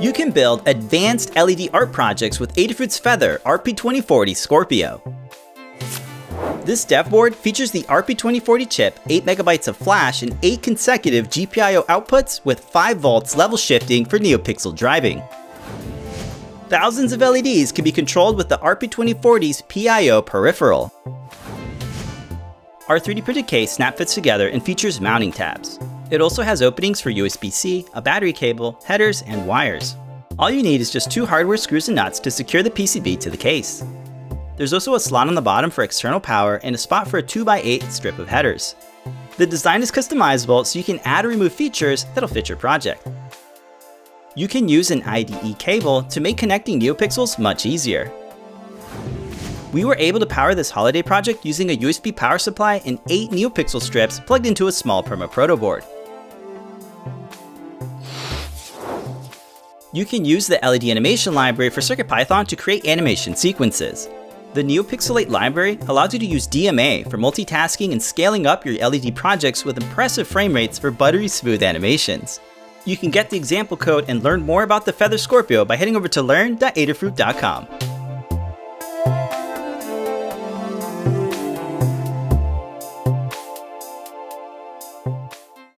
You can build advanced LED art projects with Adafruit's Feather RP2040 Scorpio. This dev board features the RP2040 chip, 8 MB of flash, and 8 consecutive GPIO outputs with 5 volts level shifting for NeoPixel driving. Thousands of LEDs can be controlled with the RP2040's PIO peripheral. Our 3D printed case snap fits together and features mounting tabs. It also has openings for USB-C, a battery cable, headers, and wires. All you need is just 2 hardware screws and nuts to secure the PCB to the case. There's also a slot on the bottom for external power and a spot for a 2x8 strip of headers. The design is customizable, so you can add or remove features that'll fit your project. You can use an IDE cable to make connecting NeoPixels much easier. We were able to power this holiday project using a USB power supply and 8 NeoPixel strips plugged into a small Permaproto board. You can use the LED animation library for CircuitPython to create animation sequences. The NeoPixelate library allows you to use DMA for multitasking and scaling up your LED projects with impressive frame rates for buttery smooth animations. You can get the example code and learn more about the Feather Scorpio by heading over to learn.adafruit.com.